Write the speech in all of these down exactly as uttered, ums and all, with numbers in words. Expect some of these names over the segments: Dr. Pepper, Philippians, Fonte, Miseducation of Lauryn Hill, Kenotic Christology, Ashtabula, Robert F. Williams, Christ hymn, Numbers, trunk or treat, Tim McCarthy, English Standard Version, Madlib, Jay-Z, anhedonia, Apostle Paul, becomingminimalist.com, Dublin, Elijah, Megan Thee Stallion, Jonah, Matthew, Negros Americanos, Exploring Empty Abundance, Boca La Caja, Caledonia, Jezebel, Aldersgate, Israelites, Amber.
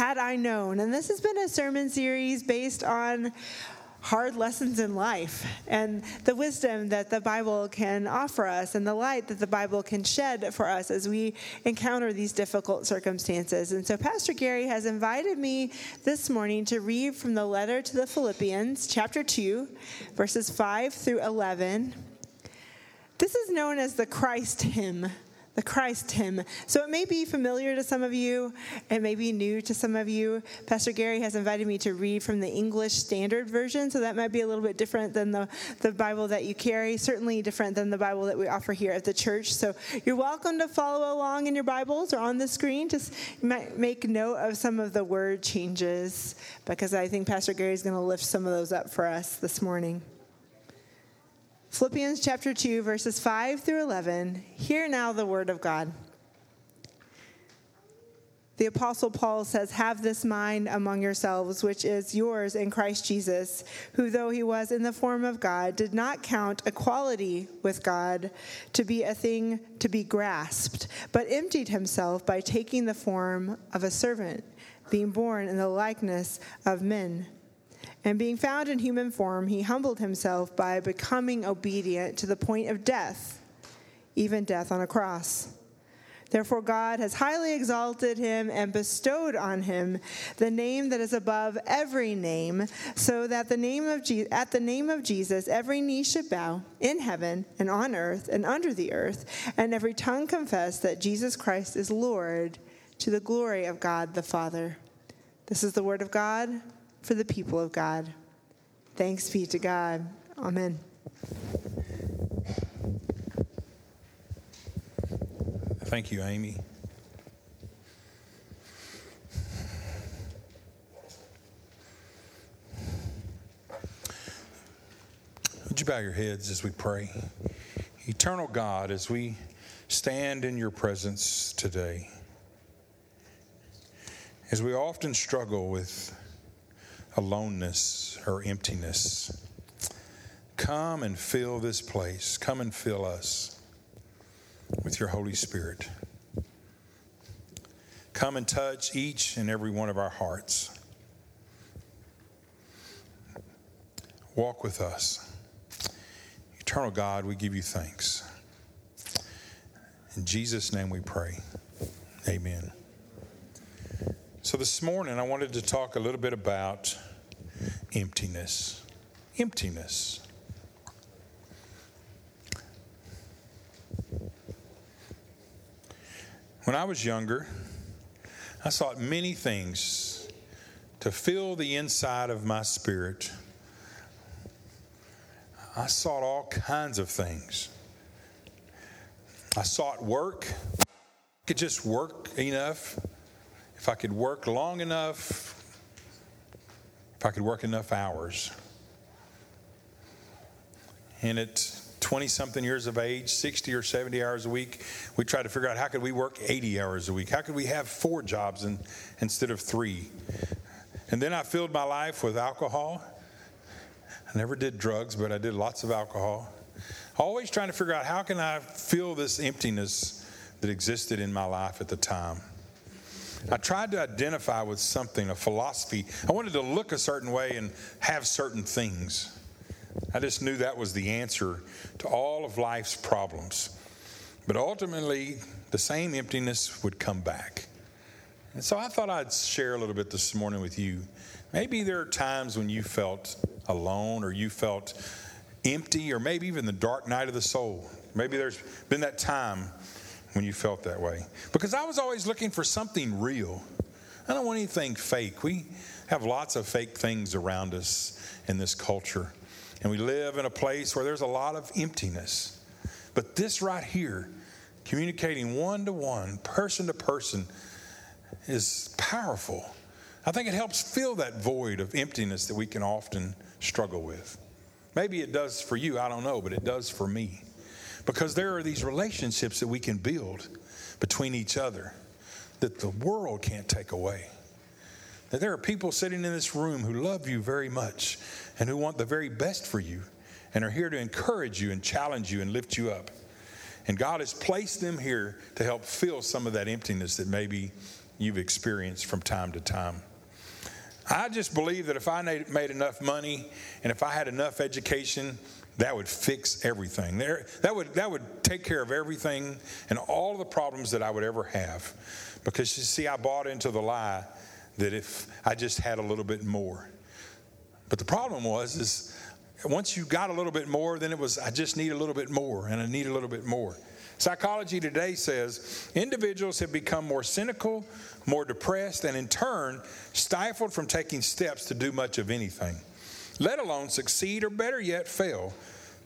Had I Known. And this has been a sermon series based on hard lessons in life and the wisdom that the Bible can offer us and the light that the Bible can shed for us as we encounter these difficult circumstances. And so Pastor Gary has invited me this morning to read from the letter to the Philippians, chapter two, verses five through eleven. This is known as the Christ hymn. The Christ hymn. So it may be familiar to some of you. It may be new to some of you. Pastor Gary has invited me to read from the English Standard Version, so that might be a little bit different than the, the Bible that you carry, certainly different than the Bible that we offer here at the church. So you're welcome to follow along in your Bibles or on the screen. Just make note of some of the word changes, because I think Pastor Gary is going to lift some of those up for us this morning. Philippians chapter two, verses five through eleven. Hear now the word of God. The Apostle Paul says, "Have this mind among yourselves, which is yours in Christ Jesus, who, though he was in the form of God, did not count equality with God to be a thing to be grasped, but emptied himself by taking the form of a servant, being born in the likeness of men. And being found in human form, he humbled himself by becoming obedient to the point of death, even death on a cross. Therefore, God has highly exalted him and bestowed on him the name that is above every name, so that the name of Je- at the name of Jesus, every knee should bow in heaven and on earth and under the earth, and every tongue confess that Jesus Christ is Lord, to the glory of God the Father." This is the word of God for the people of God. Thanks be to God. Amen. Thank you, Amy. Would you bow your heads as we pray? Eternal God, as we stand in your presence today, as we often struggle with aloneness or emptiness, come and fill this place. Come and fill us with your Holy Spirit. Come and touch each and every one of our hearts. Walk with us. Eternal God, we give you thanks. In Jesus' name we pray. Amen. So this morning, I wanted to talk a little bit about emptiness. Emptiness. When I was younger, I sought many things to fill the inside of my spirit. I sought all kinds of things. I sought work. I could just work enough. If I could work long enough, if I could work enough hours. And at twenty-something years of age, sixty or seventy hours a week, we tried to figure out how could we work eighty hours a week? How could we have four jobs in, instead of three? And then I filled my life with alcohol. I never did drugs, but I did lots of alcohol. Always trying to figure out how can I fill this emptiness that existed in my life at the time. I tried to identify with something, a philosophy. I wanted to look a certain way and have certain things. I just knew that was the answer to all of life's problems. But ultimately, the same emptiness would come back. And so I thought I'd share a little bit this morning with you. Maybe there are times when you felt alone or you felt empty, or maybe even the dark night of the soul. Maybe there's been that time when you felt that way. Because I was always looking for something real. I don't want anything fake. We have lots of fake things around us in this culture. And we live in a place where there's a lot of emptiness. But this right here, communicating one-to-one, person-to-person, is powerful. I think it helps fill that void of emptiness that we can often struggle with. Maybe it does for you, I don't know, but it does for me. Because there are these relationships that we can build between each other that the world can't take away. That there are people sitting in this room who love you very much and who want the very best for you and are here to encourage you and challenge you and lift you up. And God has placed them here to help fill some of that emptiness that maybe you've experienced from time to time. I just believe that if I made enough money and if I had enough education, that would fix everything. There, that would that would take care of everything and all the problems that I would ever have. Because, you see, I bought into the lie that if I just had a little bit more. But the problem was is once you got a little bit more, then it was, I just need a little bit more, and I need a little bit more. Psychology Today says individuals have become more cynical, more depressed, and in turn stifled from taking steps to do much of anything, let alone succeed or better yet fail.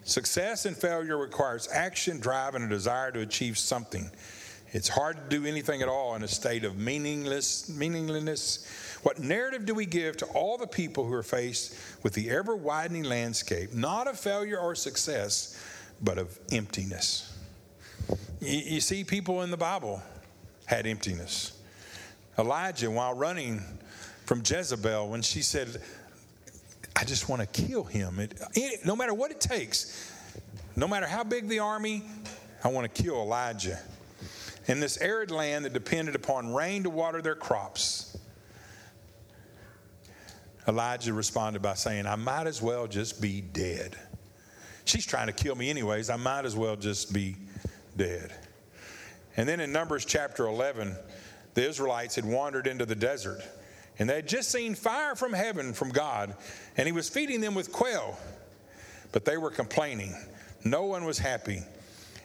Success and failure requires action, drive, and a desire to achieve something. It's hard to do anything at all in a state of meaningless, meaninglessness. What narrative do we give to all the people who are faced with the ever-widening landscape, not of failure or success, but of emptiness? You see, people in the Bible had emptiness. Elijah, while running from Jezebel, when she said, I just want to kill him. It, it, no matter what it takes, no matter how big the army, I want to kill Elijah. In this arid land that depended upon rain to water their crops, Elijah responded by saying, I might as well just be dead. She's trying to kill me anyways. I might as well just be dead. And then in Numbers chapter eleven, the Israelites had wandered into the desert. And they had just seen fire from heaven from God, and he was feeding them with quail. But they were complaining. No one was happy.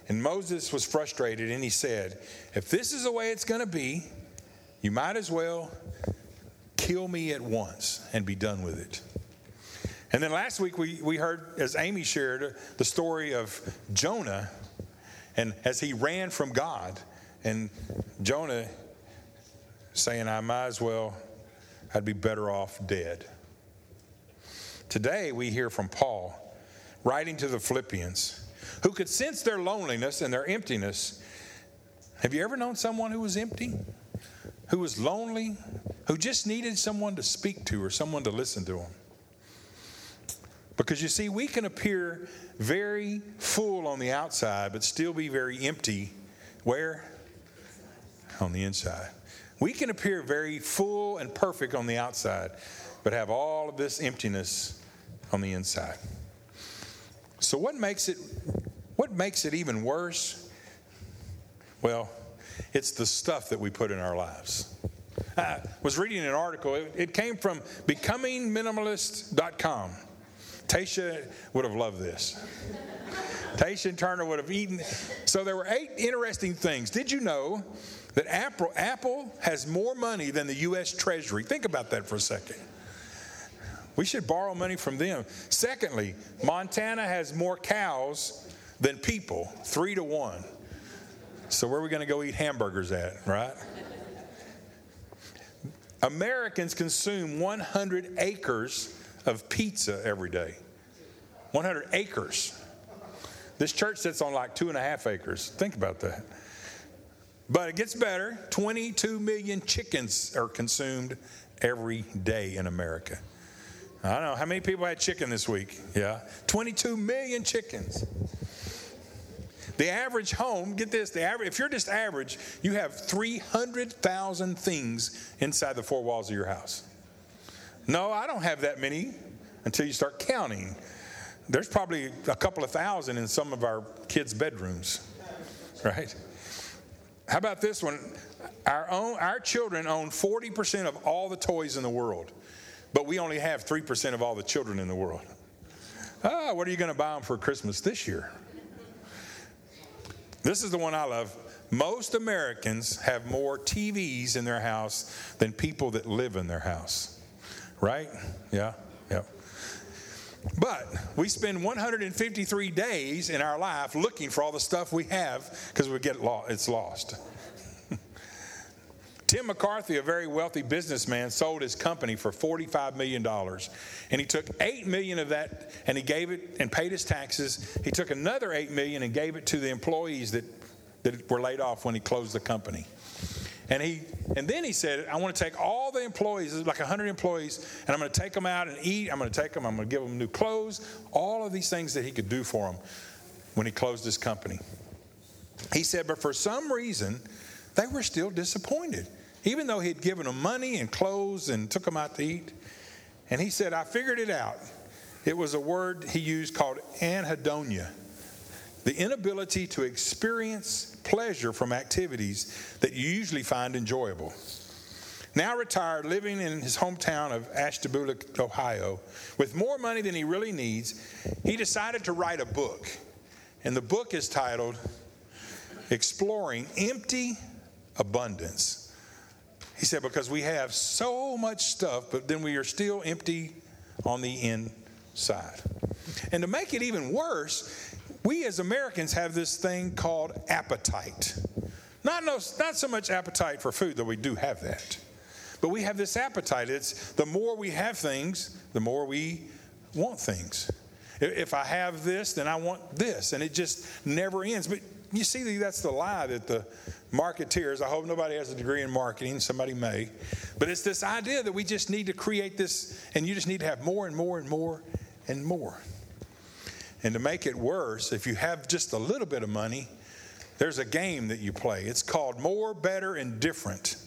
And Moses was frustrated, and he said, if this is the way it's going to be, you might as well kill me at once and be done with it. And then last week we, we heard, as Amy shared, the story of Jonah, and as he ran from God, and Jonah saying, I might as well... I'd be better off dead. Today we hear from Paul writing to the Philippians, who could sense their loneliness and their emptiness. Have you ever known someone who was empty, who was lonely, who just needed someone to speak to or someone to listen to them? Because you see, we can appear very full on the outside, but still be very empty. Where? On the inside. We can appear very full and perfect on the outside, but have all of this emptiness on the inside. So what makes it, what makes it even worse? Well, it's the stuff that we put in our lives. I was reading an article. It, it came from becoming minimalist dot com. Tasha would have loved this. Tasha and Turner would have eaten. So there were eight interesting things. Did you know that Apple, Apple has more money than the U S Treasury? Think about that for a second. We should borrow money from them. Secondly, Montana has more cows than people, three to one. So where are we going to go eat hamburgers at, right? Americans consume one hundred acres of pizza every day. one hundred acres. This church sits on like two and a half acres. Think about that. But it gets better. twenty-two million chickens are consumed every day in America. I don't know. How many people had chicken this week? Yeah. twenty-two million chickens. The average home, get this, the average, if you're just average, you have three hundred thousand things inside the four walls of your house. No, I don't have that many until you start counting. There's probably a couple of thousand in some of our kids' bedrooms, right? How about this one? Our own, our children own forty percent of all the toys in the world, but we only have three percent of all the children in the world. Ah, what are you going to buy them for Christmas this year? This is the one I love. Most Americans have more T Vs in their house than people that live in their house, right? Yeah, yeah. But we spend one hundred fifty-three days in our life looking for all the stuff we have because we get lo- it's lost. Tim McCarthy, a very wealthy businessman, sold his company for forty-five million dollars. And he took eight million dollars of that and he gave it and paid his taxes. He took another eight million dollars and gave it to the employees that, that were laid off when he closed the company. And he, and then he said, I want to take all the employees, like one hundred employees, and I'm going to take them out and eat. I'm going to take them. I'm going to give them new clothes. All of these things that he could do for them when he closed his company. He said, but for some reason, they were still disappointed. even though he'd given them money and clothes and took them out to eat. And he said, I figured it out. It was a word he used called anhedonia, the inability to experience pleasure from activities that you usually find enjoyable. Now retired, living in his hometown of Ashtabula, Ohio, with more money than he really needs, he decided to write a book. And the book is titled Exploring Empty Abundance. He said, because we have so much stuff, but then we are still empty on the inside. And to make it even worse, we as Americans have this thing called appetite. Not, no, not so much appetite for food, though we do have that. But we have this appetite. It's the more we have things, the more we want things. If I have this, then I want this. And it just never ends. But you see, that's the lie that the marketeers, I hope nobody has a degree in marketing, somebody may. But it's this idea that we just need to create this, and you just need to have more and more and more and more. And to make it worse, if you have just a little bit of money, there's a game that you play. It's called More, Better, and Different.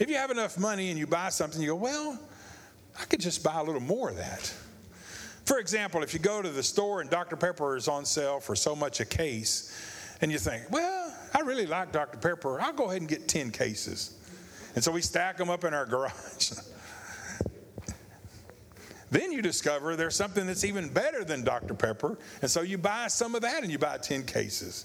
If you have enough money and you buy something, you go, well, I could just buy a little more of that. For example, if you go to the store and Doctor Pepper is on sale for so much a case, and you think, well, I really like Doctor Pepper. I'll go ahead and get ten cases. And so we stack them up in our garage. Then you discover there's something that's even better than Doctor Pepper. And so you buy some of that and you buy ten cases.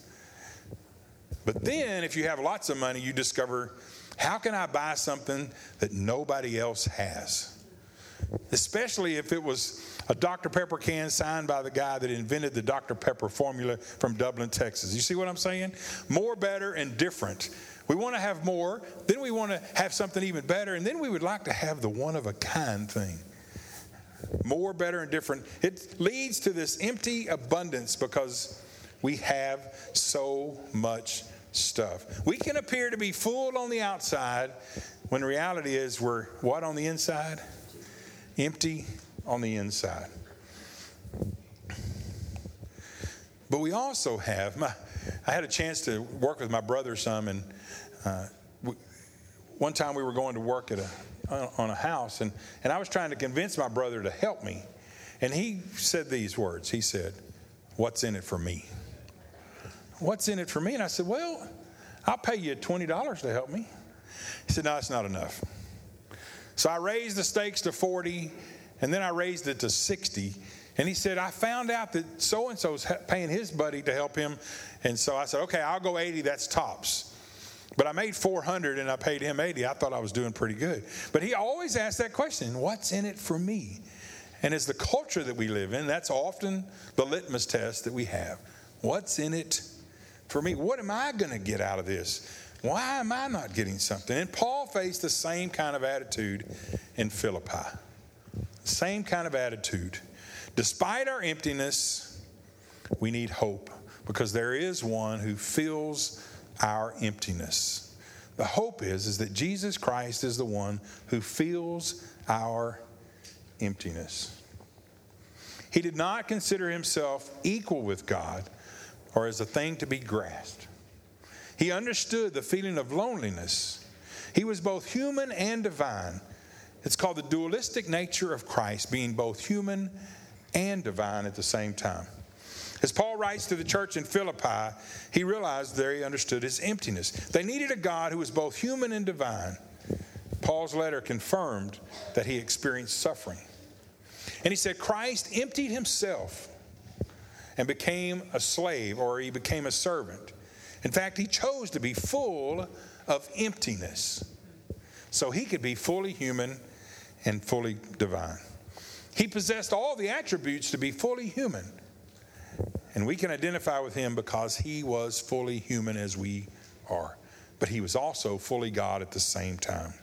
But then if you have lots of money, you discover, how can I buy something that nobody else has? Especially if it was a Doctor Pepper can signed by the guy that invented the Doctor Pepper formula from Dublin, Texas. You see what I'm saying? More, better, and different. We want to have more. Then we want to have something even better. And then we would like to have the one-of-a-kind thing. More, better, and different. It leads to this empty abundance because we have so much stuff. We can appear to be full on the outside when reality is we're what on the inside? Empty on the inside. But we also have, my, I had a chance to work with my brother some, and uh, we, one time we were going to work at a on a house, and, and I was trying to convince my brother to help me. And he said these words. He said, what's in it for me? What's in it for me? And I said, well, I'll pay you twenty dollars to help me. He said, no, it's not enough. So I raised the stakes to forty, and then I raised it to sixty. And he said, I found out that so-and-so's paying his buddy to help him. And so I said, okay, I'll go eighty, that's tops. But I made four hundred and I paid him eighty. I thought I was doing pretty good. But he always asked that question, what's in it for me? And it's the culture that we live in. That's often the litmus test that we have. What's in it for me? What am I going to get out of this? Why am I not getting something? And Paul faced the same kind of attitude in Philippi. Same kind of attitude. Despite our emptiness, we need hope because there is one who fills our emptiness. The hope is, is that Jesus Christ is the one who fills our emptiness. He did not consider himself equal with God or as a thing to be grasped. He understood the feeling of loneliness. He was both human and divine. It's called the dualistic nature of Christ, being both human and divine at the same time. As Paul writes to the church in Philippi, he realized there he understood his emptiness. They needed a God who was both human and divine. Paul's letter confirmed that he experienced suffering. And he said, Christ emptied himself and became a slave, or he became a servant. In fact, he chose to be full of emptiness so he could be fully human and fully divine. He possessed all the attributes to be fully human. And we can identify with him because he was fully human as we are. But he was also fully God at the same time.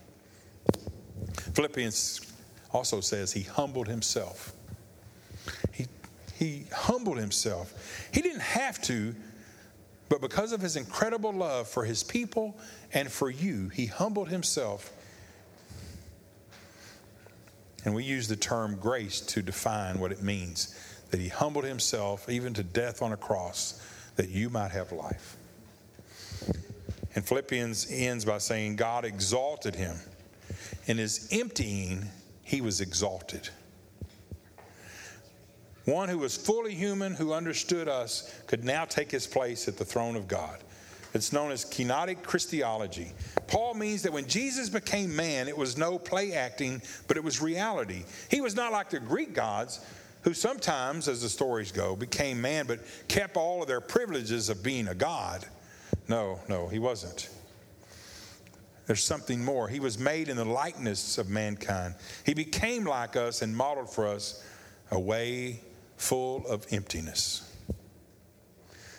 Philippians also says he humbled himself. He, he humbled himself. He didn't have to, but because of his incredible love for his people and for you, he humbled himself. And we use the term grace to define what it means. That he humbled himself even to death on a cross, that you might have life. And Philippians ends by saying, God exalted him. In his emptying, he was exalted. One who was fully human, who understood us, could now take his place at the throne of God. It's known as Kenotic Christology. Paul means that when Jesus became man, it was no play acting, but it was reality. He was not like the Greek gods, who sometimes, as the stories go, became man, but kept all of their privileges of being a god. No, no, he wasn't. There's something more. He was made in the likeness of mankind. He became like us and modeled for us a way full of emptiness,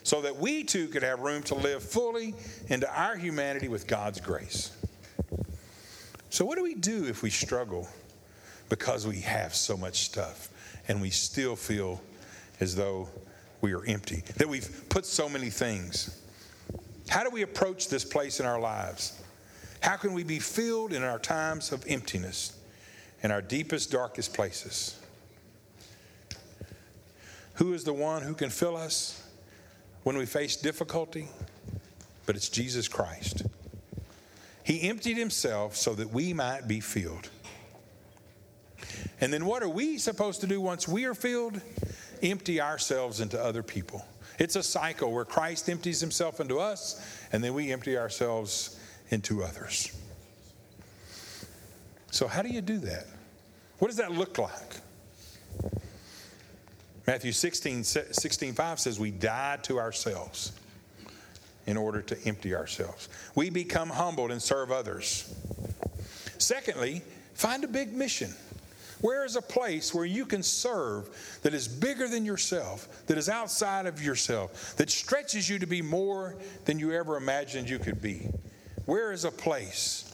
so that we too could have room to live fully into our humanity with God's grace. So what do we do if we struggle because we have so much stuff and we still feel as though we are empty, that we've put so many things? How do we approach this place in our lives? How can we be filled in our times of emptiness, in our deepest, darkest places? Who is the one who can fill us when we face difficulty? But it's Jesus Christ. He emptied himself so that we might be filled. And then what are we supposed to do once we are filled? Empty ourselves into other people. It's a cycle where Christ empties himself into us, and then we empty ourselves into others. So how do you do that? What does that look like? Matthew sixteen, sixteen five says we die to ourselves in order to empty ourselves. We become humbled and serve others. Secondly, find a big mission. Where is a place where you can serve that is bigger than yourself, that is outside of yourself, that stretches you to be more than you ever imagined you could be? Where is a place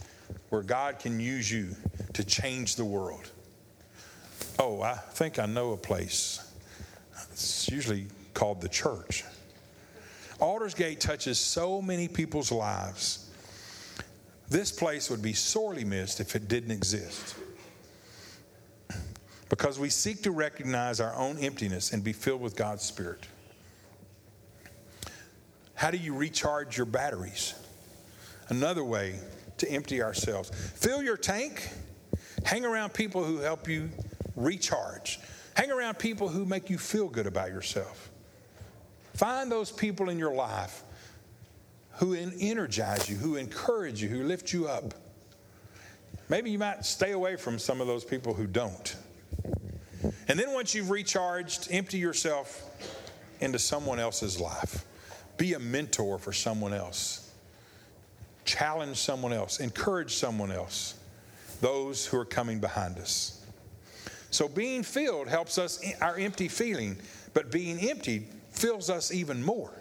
where God can use you to change the world? Oh, I think I know a place. It's usually called the church. Aldersgate touches so many people's lives. This place would be sorely missed if it didn't exist, because we seek to recognize our own emptiness and be filled with God's Spirit. How do you recharge your batteries? Another way to empty ourselves. Fill your tank. Hang around people who help you recharge. Hang around people who make you feel good about yourself. Find those people in your life who energize you, who encourage you, who lift you up. Maybe you might stay away from some of those people who don't. And then once you've recharged, empty yourself into someone else's life. Be a mentor for someone else. Challenge someone else. Encourage someone else. Those who are coming behind us. So being filled helps us, our empty feeling, but being emptied fills us even more.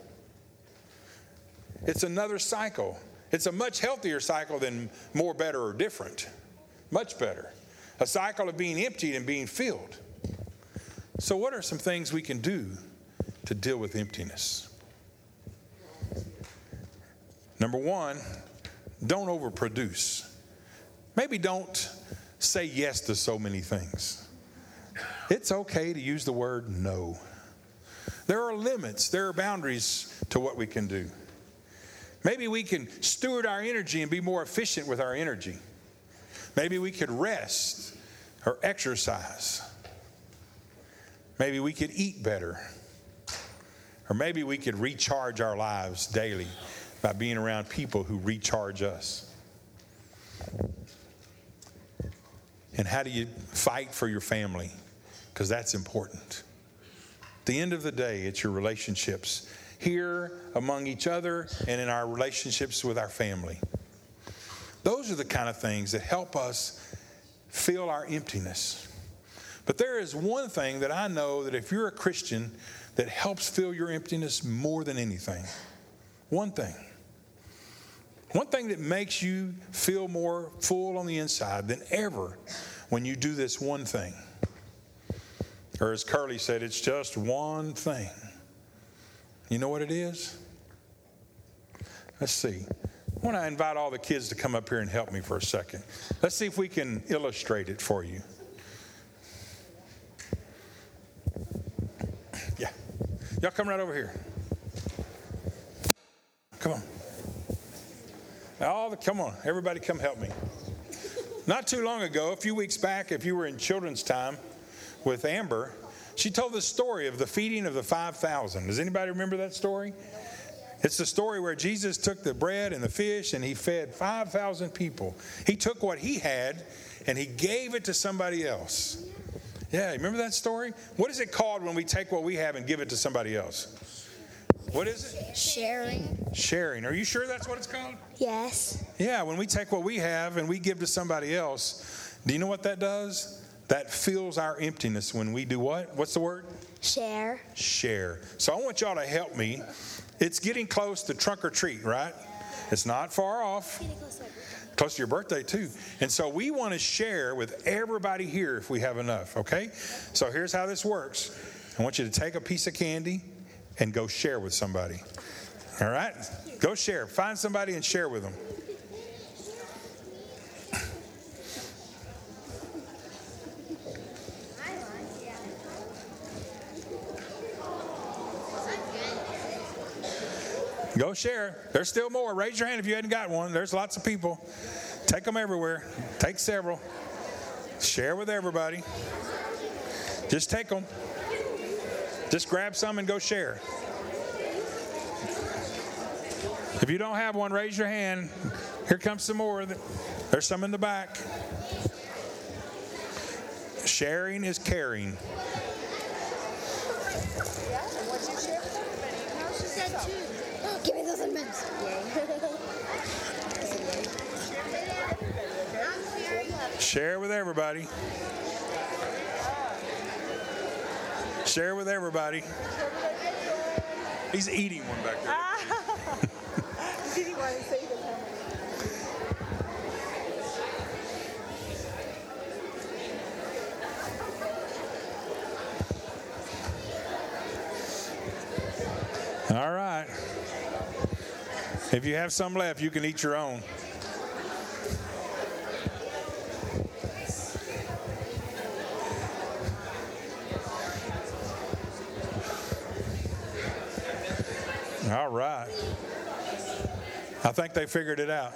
It's another cycle. It's a much healthier cycle than more, better, or different. Much better. A cycle of being emptied and being filled. So what are some things we can do to deal with emptiness? Number one, don't overproduce. Maybe don't say yes to so many things. It's okay to use the word no. There are limits, there are boundaries to what we can do. Maybe we can steward our energy and be more efficient with our energy. Maybe we could rest or exercise. Maybe we could eat better. Or maybe we could recharge our lives daily by being around people who recharge us. And how do you fight for your family? Because that's important. At the end of the day, it's your relationships here among each other and in our relationships with our family. Those are the kind of things that help us fill our emptiness. But there is one thing that I know that if you're a Christian that helps fill your emptiness more than anything. One thing. One thing that makes you feel more full on the inside than ever when you do this one thing. Or as Curly said, it's just one thing. You know what it is? Let's see. I want to invite all the kids to come up here and help me for a second. Let's see if we can illustrate it for you. Yeah. Y'all come right over here. Come on. All the, come on, everybody come help me. Not too long ago, a few weeks back, if you were in children's time with Amber, she told the story of the feeding of the five thousand. Does anybody remember that story? It's the story where Jesus took the bread and the fish and he fed five thousand people. He took what he had and he gave it to somebody else. Yeah, remember that story? What is it called when we take what we have and give it to somebody else? What is it? Sharing. Sharing. Are you sure that's what it's called? Yes. Yeah, when we take what we have and we give to somebody else, do you know what that does? That fills our emptiness when we do what? What's the word? Share. Share. So I want y'all to help me. It's getting close to trunk or treat, right? It's not far off. Close to your birthday, too. And so we want to share with everybody here if we have enough, okay? So here's how this works. I want you to take a piece of candy and go share with somebody, all right? Go share. Find somebody and share with them. Go share. There's still more. Raise your hand if you hadn't got one. There's lots of people. Take them everywhere. Take several. Share with everybody. Just take them. Just grab some and go share. If you don't have one, raise your hand. Here comes some more. There's some in the back. Sharing is caring. Give me those amendments. Share with everybody. Share with everybody. He's eating one back there. All right. If you have some left, you can eat your own. All right. I think they figured it out.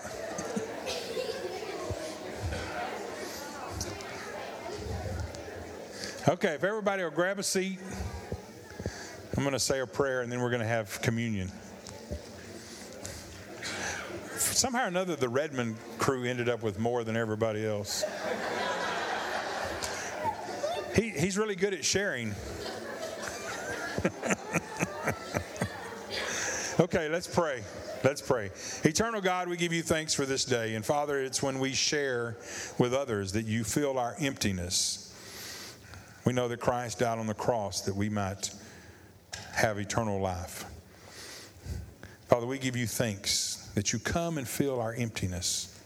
Okay, if everybody will grab a seat, I'm going to say a prayer, and then we're going to have communion. Somehow or another, the Redmond crew ended up with more than everybody else. He, he's really good at sharing. Okay, let's pray. Let's pray. Eternal God, we give you thanks for this day. And Father, it's when we share with others that you fill our emptiness. We know that Christ died on the cross that we might have eternal life. Father, we give you thanks that you come and fill our emptiness.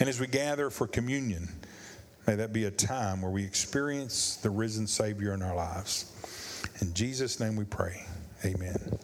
And as we gather for communion, may that be a time where we experience the risen Savior in our lives. In Jesus' name we pray. Amen.